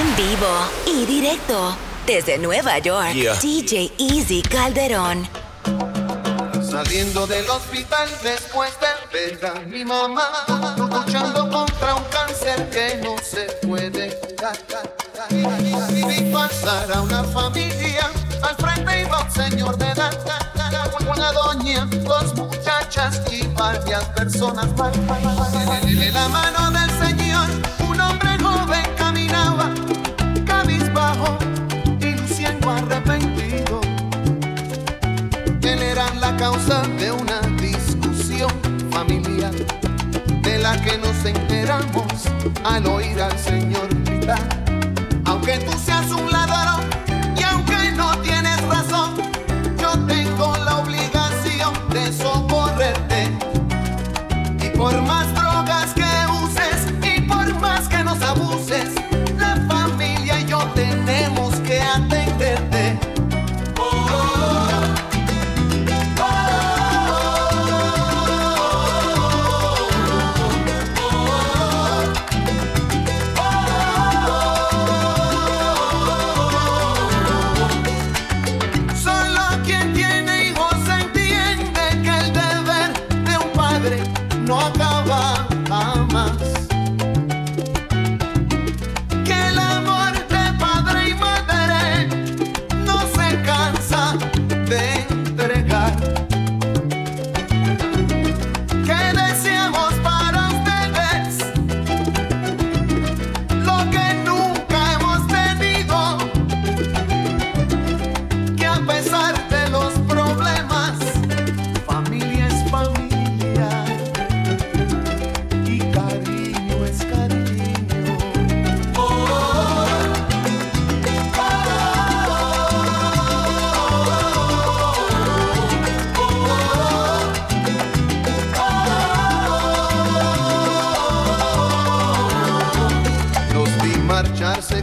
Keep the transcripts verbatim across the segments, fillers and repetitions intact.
En vivo y directo desde Nueva York, yeah. D J Easy Calderón. Saliendo del hospital después de ver a mi mamá, luchando contra un cáncer que no se puede curar. Y pasar a una familia, al frente iba un señor de edad, una doña, dos muchachas y varias personas. En la mano del señor, un hombre joven caminaba, cabizbajo y luciendo arrepentido. Él era la causa de una discusión familiar, de la que nos enteramos al oír al señor gritar. Aunque tú seas un ladrón y aunque no tienes razón, yo tengo la obligación de socorrerte. Y por más drogas que uses y por más que nos abuses, la familia y yo tenemos que atenderte.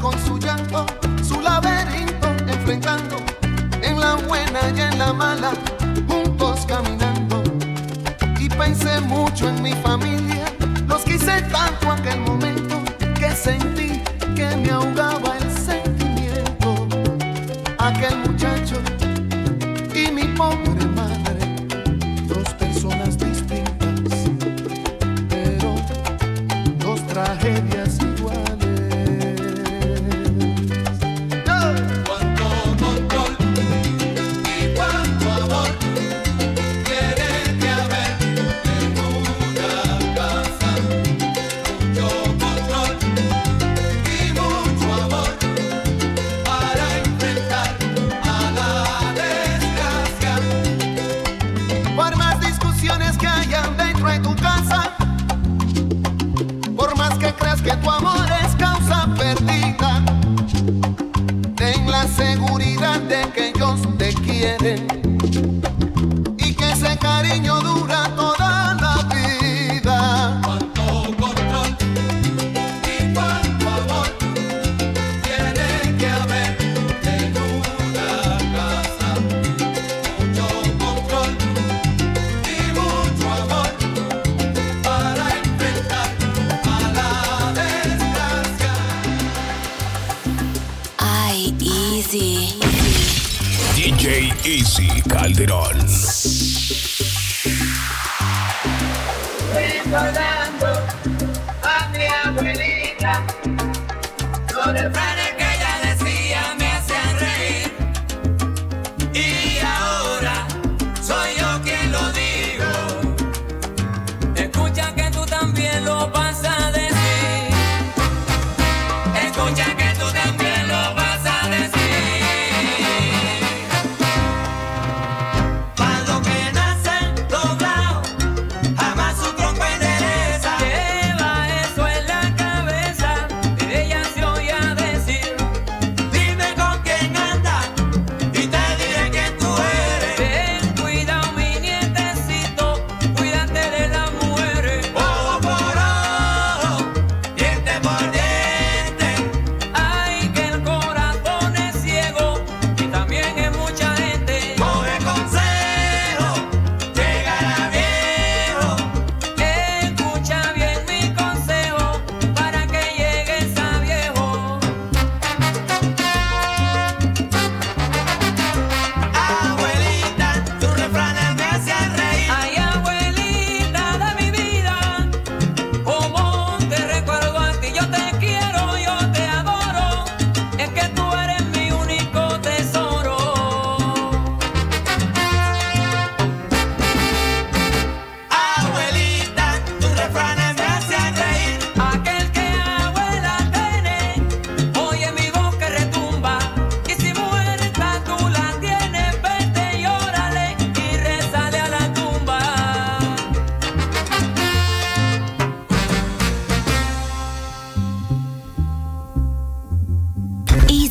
Con su llanto, su laberinto enfrentando, en la buena y en la mala, juntos caminando. Y pensé mucho en mi familia, los quise tanto aquel momento, que sentí que me ahogaba el sentimiento. Aquel muchacho y mi pobre madre, dos personas distintas, pero dos tragedias iguales. Que tu amor es causa perdida, ten la seguridad de que ellos te quieren y que ese cariño dura toda la vida. Cuánto control y cuánto amor tiene que haber en una casa. Mucho control y mucho amor para enfrentar a la Easy. D J Easy Calderón. Recordando a mi abuelita, los refranes que ella decía me hacían reír. Y ahora soy yo quien lo digo. Escucha que tú también lo vas a decir. Escucha que tú también lo vas a decir. Ella se oía decir.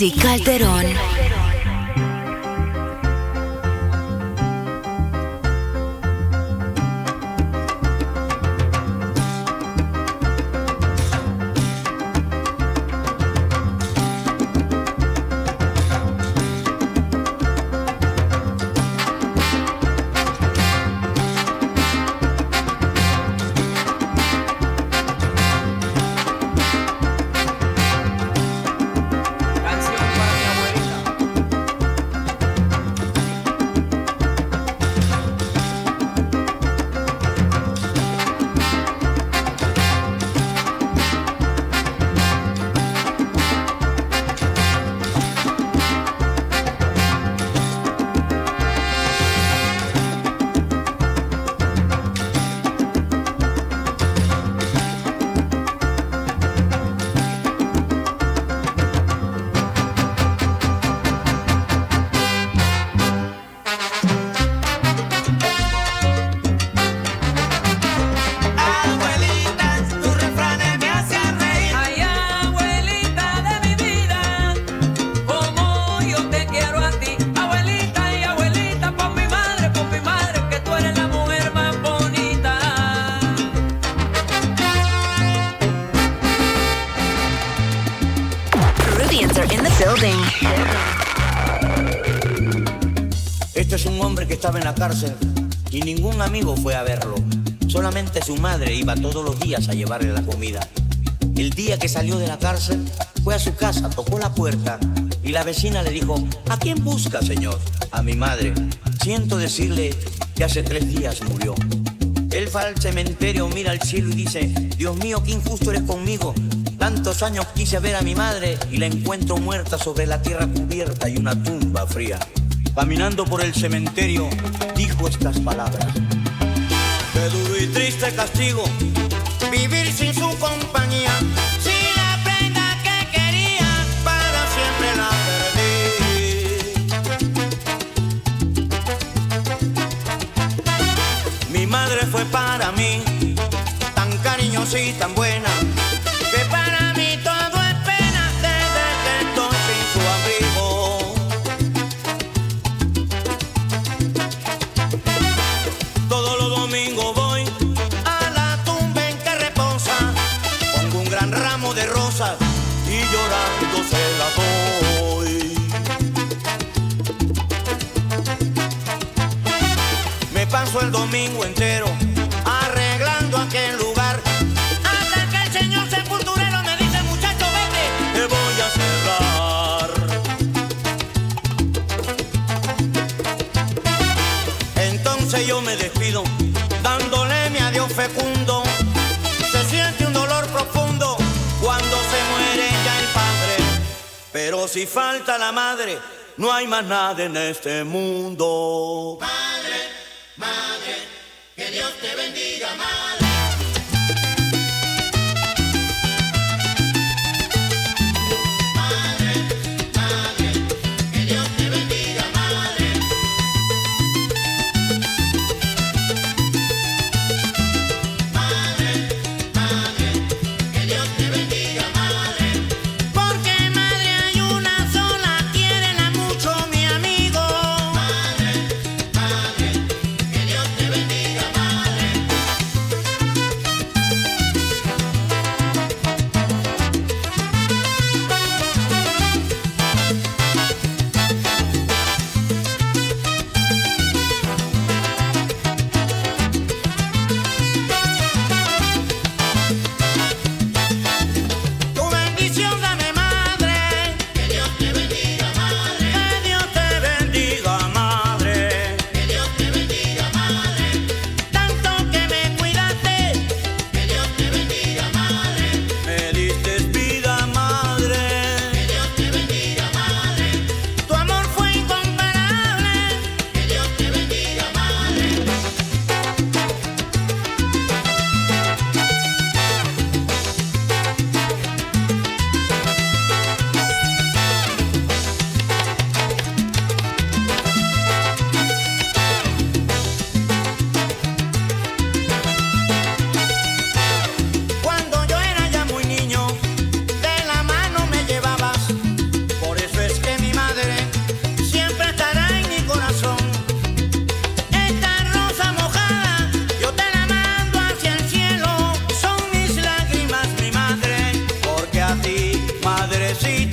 Easy Calderón. Este es un hombre que estaba en la cárcel y ningún amigo fue a verlo. Solamente su madre iba todos los días a llevarle la comida. El día que salió de la cárcel, fue a su casa, tocó la puerta y la vecina le dijo: ¿A quién busca, señor? A mi madre. Siento decirle que hace tres días murió. Él va al cementerio, mira al cielo y dice: Dios mío, qué injusto eres conmigo. Tantos años quise ver a mi madre y la encuentro muerta sobre la tierra cubierta y una tumba fría. Caminando por el cementerio, dijo estas palabras: Qué duro y triste castigo, vivir sin su compañía. Si la prenda que quería, para siempre la perdí. Mi madre fue para mí tan cariñosa y tan buena. Paso el domingo entero arreglando aquel lugar hasta que el señor sepulturero me dice: muchacho, vete, te voy a cerrar. Entonces yo me despido dándole mi adiós fecundo. Se siente un dolor profundo cuando se muere ya el padre, pero si falta la madre no hay más nada en este mundo. Madre, que Dios te bendiga, madre. Madre, madre, que Dios te bendiga, madre. Madre, madre, que Dios te bendiga, madre. Porque madre hay una sola, quiérela mucho, mi amigo. Madre, madre. Dios te bendiga, madre. necesito.